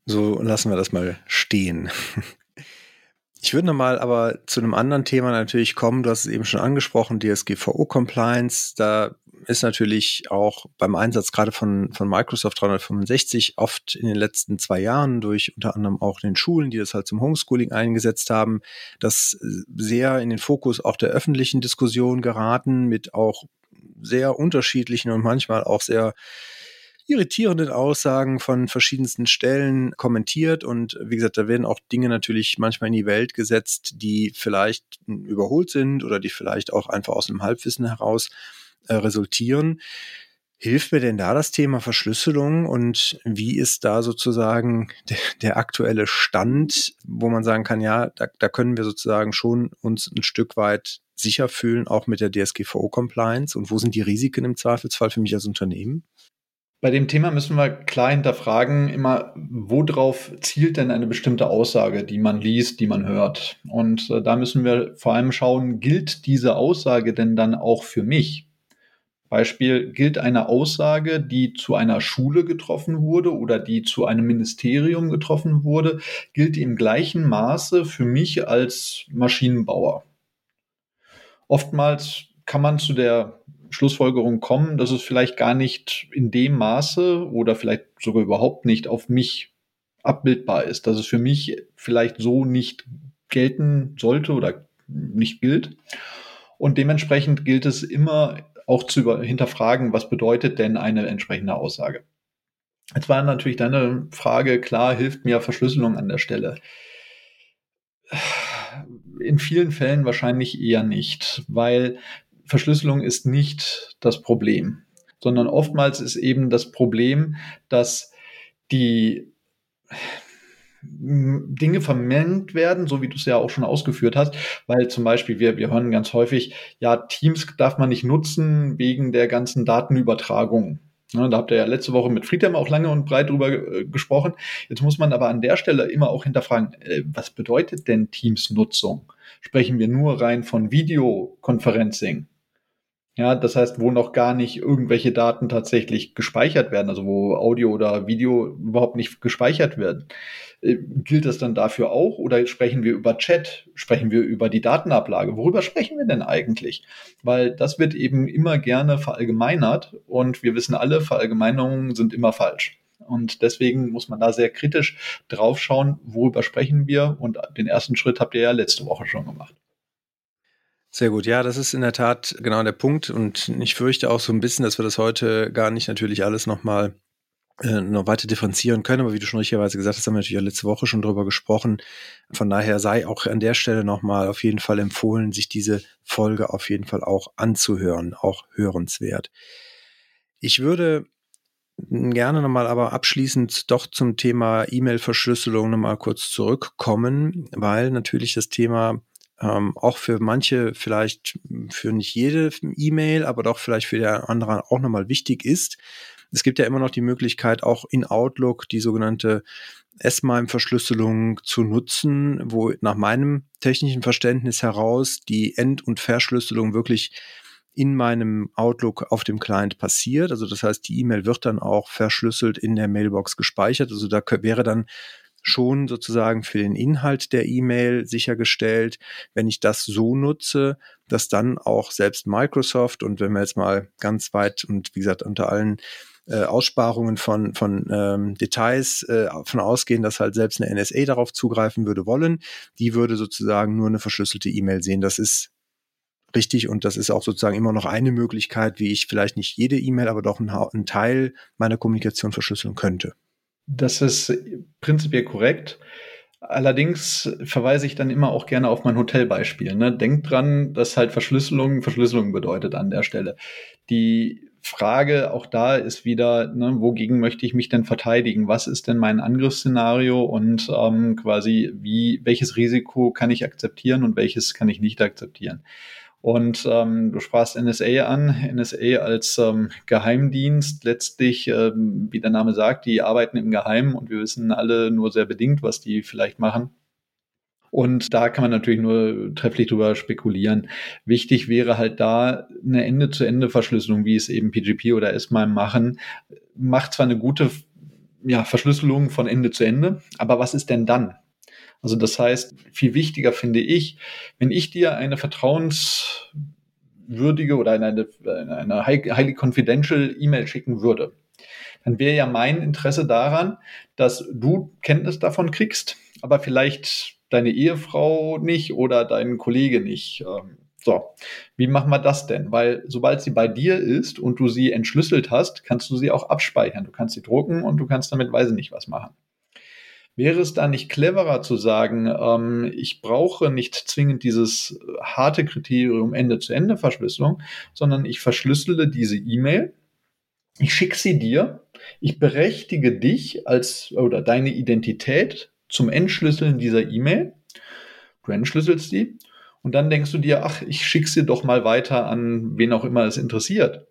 So lassen wir das mal stehen. Ich würde nochmal aber zu einem anderen Thema natürlich kommen. Du hast es eben schon angesprochen, DSGVO-Compliance. Da ist natürlich auch beim Einsatz gerade von Microsoft 365 oft in den letzten 2 Jahren durch unter anderem auch den Schulen, die das halt zum Homeschooling eingesetzt haben, das sehr in den Fokus auch der öffentlichen Diskussion geraten mit auch sehr unterschiedlichen und manchmal auch sehr irritierenden Aussagen von verschiedensten Stellen kommentiert und wie gesagt, da werden auch Dinge natürlich manchmal in die Welt gesetzt, die vielleicht überholt sind oder die vielleicht auch einfach aus einem Halbwissen heraus resultieren. Hilft mir denn da das Thema Verschlüsselung und wie ist da sozusagen der aktuelle Stand, wo man sagen kann, ja, da können wir sozusagen schon uns ein Stück weit sicher fühlen, auch mit der DSGVO-Compliance und wo sind die Risiken im Zweifelsfall für mich als Unternehmen? Bei dem Thema müssen wir klar hinterfragen, immer, worauf zielt denn eine bestimmte Aussage, die man liest, die man hört? Und da müssen wir vor allem schauen, gilt diese Aussage denn dann auch für mich? Beispiel, gilt eine Aussage, die zu einer Schule getroffen wurde oder die zu einem Ministerium getroffen wurde, gilt im gleichen Maße für mich als Maschinenbauer. Oftmals kann man zu der Schlussfolgerung kommen, dass es vielleicht gar nicht in dem Maße oder vielleicht sogar überhaupt nicht auf mich abbildbar ist, dass es für mich vielleicht so nicht gelten sollte oder nicht gilt. Und dementsprechend gilt es immer auch zu hinterfragen, was bedeutet denn eine entsprechende Aussage. Jetzt war natürlich deine Frage, klar, hilft mir Verschlüsselung an der Stelle? In vielen Fällen wahrscheinlich eher nicht, weil Verschlüsselung ist nicht das Problem, sondern oftmals ist eben das Problem, dass die Dinge vermengt werden, so wie du es ja auch schon ausgeführt hast, weil zum Beispiel wir hören ganz häufig, ja, Teams darf man nicht nutzen wegen der ganzen Datenübertragung. Da habt ihr ja letzte Woche mit Friedhelm auch lange und breit drüber gesprochen. Jetzt muss man aber an der Stelle immer auch hinterfragen, was bedeutet denn Teams-Nutzung? Sprechen wir nur rein von Videoconferencing? Ja, das heißt, wo noch gar nicht irgendwelche Daten tatsächlich gespeichert werden, also wo Audio oder Video überhaupt nicht gespeichert werden. Gilt das dann dafür auch? Oder sprechen wir über Chat? Sprechen wir über die Datenablage? Worüber sprechen wir denn eigentlich? Weil das wird eben immer gerne verallgemeinert und wir wissen alle, Verallgemeinerungen sind immer falsch. Und deswegen muss man da sehr kritisch drauf schauen, worüber sprechen wir? Und den ersten Schritt habt ihr ja letzte Woche schon gemacht. Sehr gut, ja, das ist in der Tat genau der Punkt und ich fürchte auch so ein bisschen, dass wir das heute gar nicht natürlich alles nochmal noch weiter differenzieren können, aber wie du schon richtigerweise gesagt hast, haben wir natürlich auch letzte Woche schon drüber gesprochen, von daher sei auch an der Stelle nochmal auf jeden Fall empfohlen, sich diese Folge auf jeden Fall auch anzuhören, auch hörenswert. Ich würde gerne nochmal aber abschließend doch zum Thema E-Mail-Verschlüsselung nochmal kurz zurückkommen, weil natürlich das Thema auch für manche, vielleicht für nicht jede E-Mail, aber doch vielleicht für der andere auch nochmal wichtig ist. Es gibt ja immer noch die Möglichkeit, auch in Outlook die sogenannte S/MIME-Verschlüsselung zu nutzen, wo nach meinem technischen Verständnis heraus die End- und Verschlüsselung wirklich in meinem Outlook auf dem Client passiert. Also das heißt, die E-Mail wird dann auch verschlüsselt in der Mailbox gespeichert. Also da wäre dann schon sozusagen für den Inhalt der E-Mail sichergestellt, wenn ich das so nutze, dass dann auch selbst Microsoft, und wenn wir jetzt mal ganz weit und wie gesagt unter allen Aussparungen von Details davon ausgehen, dass halt selbst eine NSA darauf zugreifen würde wollen, die würde sozusagen nur eine verschlüsselte E-Mail sehen. Das ist richtig und das ist auch sozusagen immer noch eine Möglichkeit, wie ich vielleicht nicht jede E-Mail, aber doch einen Teil meiner Kommunikation verschlüsseln könnte. Das ist prinzipiell korrekt. Allerdings verweise ich dann immer auch gerne auf mein Hotelbeispiel. Ne? Denkt dran, dass halt Verschlüsselung bedeutet an der Stelle. Die Frage auch da ist wieder, ne, wogegen möchte ich mich denn verteidigen? Was ist denn mein Angriffsszenario und quasi welches Risiko kann ich akzeptieren und welches kann ich nicht akzeptieren? Und du sprachst NSA an, NSA als Geheimdienst. Letztlich, wie der Name sagt, die arbeiten im Geheimen und wir wissen alle nur sehr bedingt, was die vielleicht machen. Und da kann man natürlich nur trefflich drüber spekulieren. Wichtig wäre halt da eine Ende-zu-Ende-Verschlüsselung, wie es eben PGP oder S/MIME machen. Macht zwar eine gute Verschlüsselung von Ende zu Ende, aber was ist denn dann? Also das heißt, viel wichtiger finde ich, wenn ich dir eine vertrauenswürdige oder eine highly confidential E-Mail schicken würde, dann wäre ja mein Interesse daran, dass du Kenntnis davon kriegst, aber vielleicht deine Ehefrau nicht oder deinen Kollege nicht. So, wie machen wir das denn? Weil sobald sie bei dir ist und du sie entschlüsselt hast, kannst du sie auch abspeichern. Du kannst sie drucken und du kannst damit weiß ich nicht was machen. Wäre es da nicht cleverer zu sagen, ich brauche nicht zwingend dieses harte Kriterium Ende-zu-Ende-Verschlüsselung, sondern ich verschlüssele diese E-Mail, ich schicke sie dir, ich berechtige dich als oder deine Identität zum Entschlüsseln dieser E-Mail, du entschlüsselst die und dann denkst du dir, ach, ich schicke sie doch mal weiter an wen auch immer es interessiert.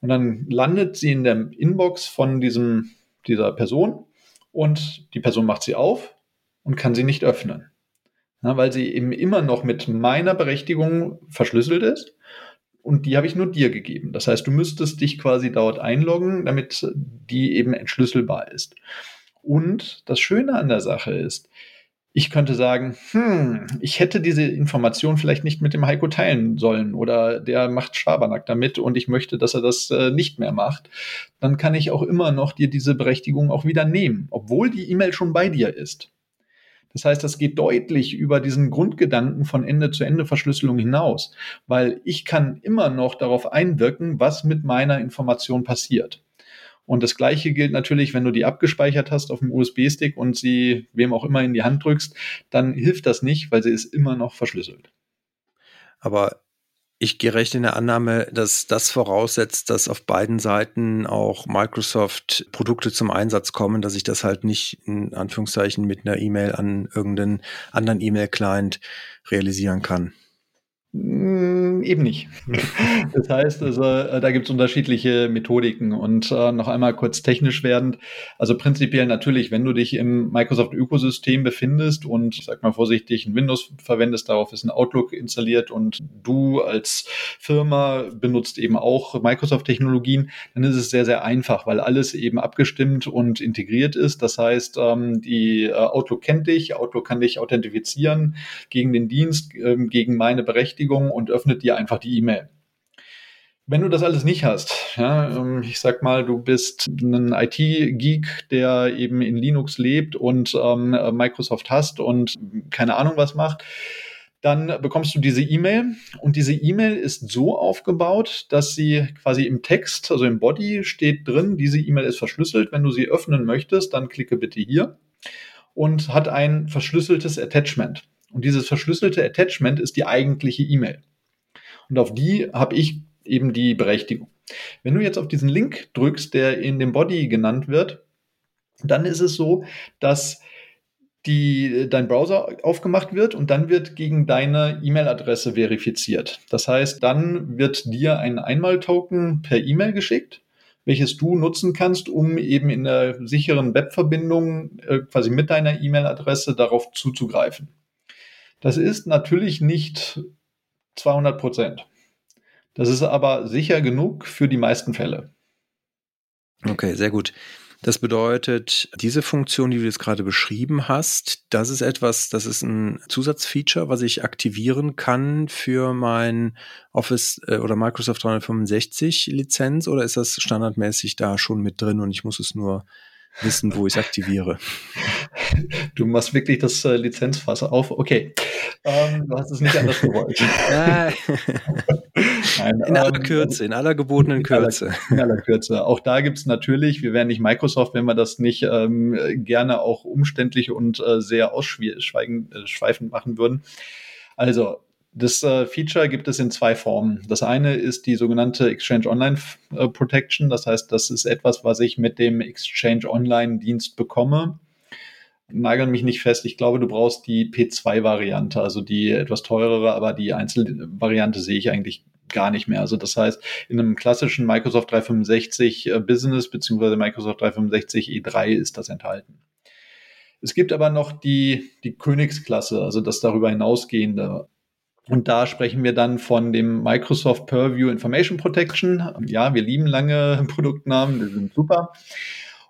Und dann landet sie in der Inbox von dieser Person. Und die Person macht sie auf und kann sie nicht öffnen, weil sie eben immer noch mit meiner Berechtigung verschlüsselt ist und die habe ich nur dir gegeben. Das heißt, du müsstest dich quasi dort einloggen, damit die eben entschlüsselbar ist. Und das Schöne an der Sache ist, ich könnte sagen, ich hätte diese Information vielleicht nicht mit dem Heiko teilen sollen oder der macht Schabernack damit und ich möchte, dass er das nicht mehr macht, dann kann ich auch immer noch dir diese Berechtigung auch wieder nehmen, obwohl die E-Mail schon bei dir ist. Das heißt, das geht deutlich über diesen Grundgedanken von Ende-zu-Ende-Verschlüsselung hinaus, weil ich kann immer noch darauf einwirken, was mit meiner Information passiert. Und das Gleiche gilt natürlich, wenn du die abgespeichert hast auf dem USB-Stick und sie wem auch immer in die Hand drückst, dann hilft das nicht, weil sie ist immer noch verschlüsselt. Aber ich gehe recht in der Annahme, dass das voraussetzt, dass auf beiden Seiten auch Microsoft-Produkte zum Einsatz kommen, dass ich das halt nicht in Anführungszeichen mit einer E-Mail an irgendeinen anderen E-Mail-Client realisieren kann. Eben nicht. Das heißt, also, da gibt es unterschiedliche Methodiken und noch einmal kurz technisch werdend. Also prinzipiell natürlich, wenn du dich im Microsoft-Ökosystem befindest und, ich sag mal vorsichtig, ein Windows verwendest, darauf ist ein Outlook installiert und du als Firma benutzt eben auch Microsoft-Technologien, dann ist es sehr, sehr einfach, weil alles eben abgestimmt und integriert ist. Das heißt, die Outlook kennt dich, Outlook kann dich authentifizieren gegen den Dienst, gegen meine Berechtigung und öffnet dir einfach die E-Mail. Wenn du das alles nicht hast, ja, ich sag mal, du bist ein IT-Geek, der eben in Linux lebt und Microsoft hasst und keine Ahnung was macht, dann bekommst du diese E-Mail und diese E-Mail ist so aufgebaut, dass sie quasi im Text, also im Body steht drin, diese E-Mail ist verschlüsselt, wenn du sie öffnen möchtest, dann klicke bitte hier und hat ein verschlüsseltes Attachment. Und dieses verschlüsselte Attachment ist die eigentliche E-Mail. Und auf die habe ich eben die Berechtigung. Wenn du jetzt auf diesen Link drückst, der in dem Body genannt wird, dann ist es so, dass dein Browser aufgemacht wird und dann wird gegen deine E-Mail-Adresse verifiziert. Das heißt, dann wird dir ein Einmal-Token per E-Mail geschickt, welches du nutzen kannst, um eben in der sicheren Webverbindung quasi mit deiner E-Mail-Adresse darauf zuzugreifen. Das ist natürlich nicht 200%. Das ist aber sicher genug für die meisten Fälle. Okay, sehr gut. Das bedeutet, diese Funktion, die du jetzt gerade beschrieben hast, das ist etwas, das ist ein Zusatzfeature, was ich aktivieren kann für mein Office oder Microsoft 365 Lizenz, oder ist das standardmäßig da schon mit drin und ich muss es nur wissen, wo ich es aktiviere? Du machst wirklich das Lizenzfass auf. Okay, du hast es nicht anders gewollt. Nein, in aller Kürze, in aller gebotenen Kürze. In aller Kürze. Auch da gibt es natürlich, wir wären nicht Microsoft, wenn wir das nicht gerne auch umständlich und sehr ausschweifend machen würden. Also, das Feature gibt es in zwei Formen. Das eine ist die sogenannte Exchange Online Protection. Das heißt, das ist etwas, was ich mit dem Exchange Online Dienst bekomme. Nagel mich nicht fest. Ich glaube, du brauchst die P2-Variante, also die etwas teurere, aber die Einzelvariante sehe ich eigentlich gar nicht mehr. Also das heißt, in einem klassischen Microsoft 365 Business bzw. Microsoft 365 E3 ist das enthalten. Es gibt aber noch die Königsklasse, also das darüber hinausgehende. Und da sprechen wir dann von dem Microsoft Purview Information Protection. Ja, wir lieben lange Produktnamen, die sind super.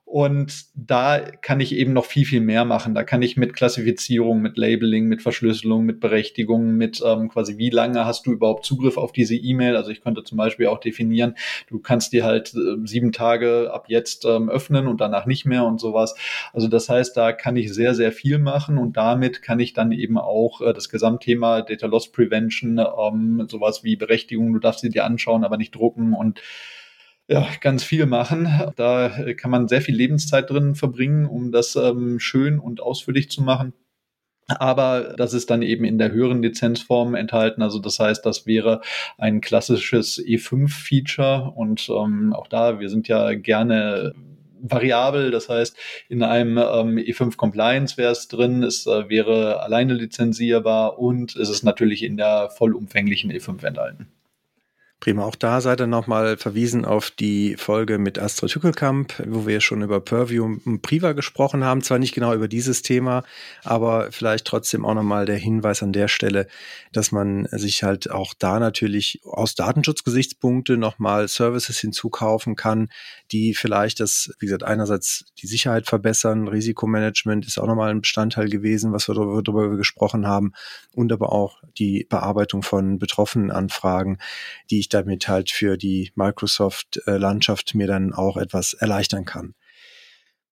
Und da kann ich eben noch viel, viel mehr machen. Da kann ich mit Klassifizierung, mit Labeling, mit Verschlüsselung, mit Berechtigung, mit quasi wie lange hast du überhaupt Zugriff auf diese E-Mail. Also ich könnte zum Beispiel auch definieren, du kannst die halt 7 Tage ab jetzt öffnen und danach nicht mehr und sowas. Also das heißt, da kann ich sehr, sehr viel machen und damit kann ich dann eben auch das Gesamtthema Data Loss Prevention, sowas wie Berechtigung, du darfst sie dir anschauen, aber nicht drucken und ja, ganz viel machen. Da kann man sehr viel Lebenszeit drin verbringen, um das schön und ausführlich zu machen. Aber das ist dann eben in der höheren Lizenzform enthalten. Also das heißt, das wäre ein klassisches E5-Feature. Und auch da, wir sind ja gerne variabel. Das heißt, in einem E5-Compliance wäre es drin. Es wäre alleine lizenzierbar und es ist natürlich in der vollumfänglichen E5 enthalten. Prima, auch da seid ihr nochmal verwiesen auf die Folge mit Astrid Hückelkamp, wo wir schon über Purview und Priva gesprochen haben. Zwar nicht genau über dieses Thema, aber vielleicht trotzdem auch nochmal der Hinweis an der Stelle, dass man sich halt auch da natürlich aus Datenschutzgesichtspunkte nochmal Services hinzukaufen kann, die vielleicht das, wie gesagt, einerseits die Sicherheit verbessern, Risikomanagement ist auch nochmal ein Bestandteil gewesen, was wir darüber gesprochen haben, und aber auch die Bearbeitung von betroffenen Anfragen, die ich damit halt für die Microsoft-Landschaft mir dann auch etwas erleichtern kann.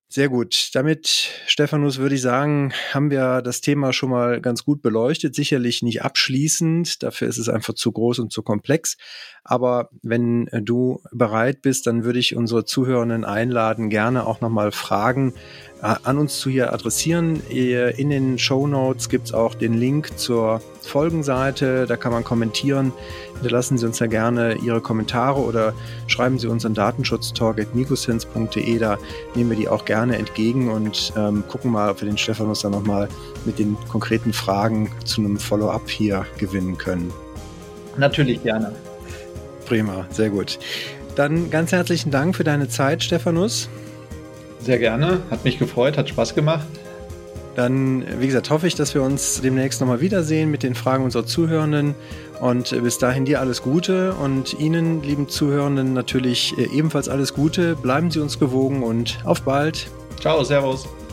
Sehr gut. Damit, Stephanus, würde ich sagen, haben wir das Thema schon mal ganz gut beleuchtet. Sicherlich nicht abschließend, dafür ist es einfach zu groß und zu komplex. Aber wenn du bereit bist, dann würde ich unsere Zuhörenden einladen, gerne auch nochmal Fragen an uns zu hier adressieren. In den Shownotes gibt es auch den Link zur Folgenseite, da kann man kommentieren. Hinterlassen Sie uns da gerne Ihre Kommentare oder schreiben Sie uns an datenschutztalk@micosens.de, da nehmen wir die auch gerne entgegen und gucken mal, ob wir den Stephanus dann nochmal mit den konkreten Fragen zu einem Follow-up hier gewinnen können. Natürlich gerne. Prima, sehr gut. Dann ganz herzlichen Dank für deine Zeit, Stephanus. Sehr gerne, hat mich gefreut, hat Spaß gemacht. Dann, wie gesagt, hoffe ich, dass wir uns demnächst nochmal wiedersehen mit den Fragen unserer Zuhörenden. Und bis dahin dir alles Gute und Ihnen, lieben Zuhörenden, natürlich ebenfalls alles Gute. Bleiben Sie uns gewogen und auf bald. Ciao, servus.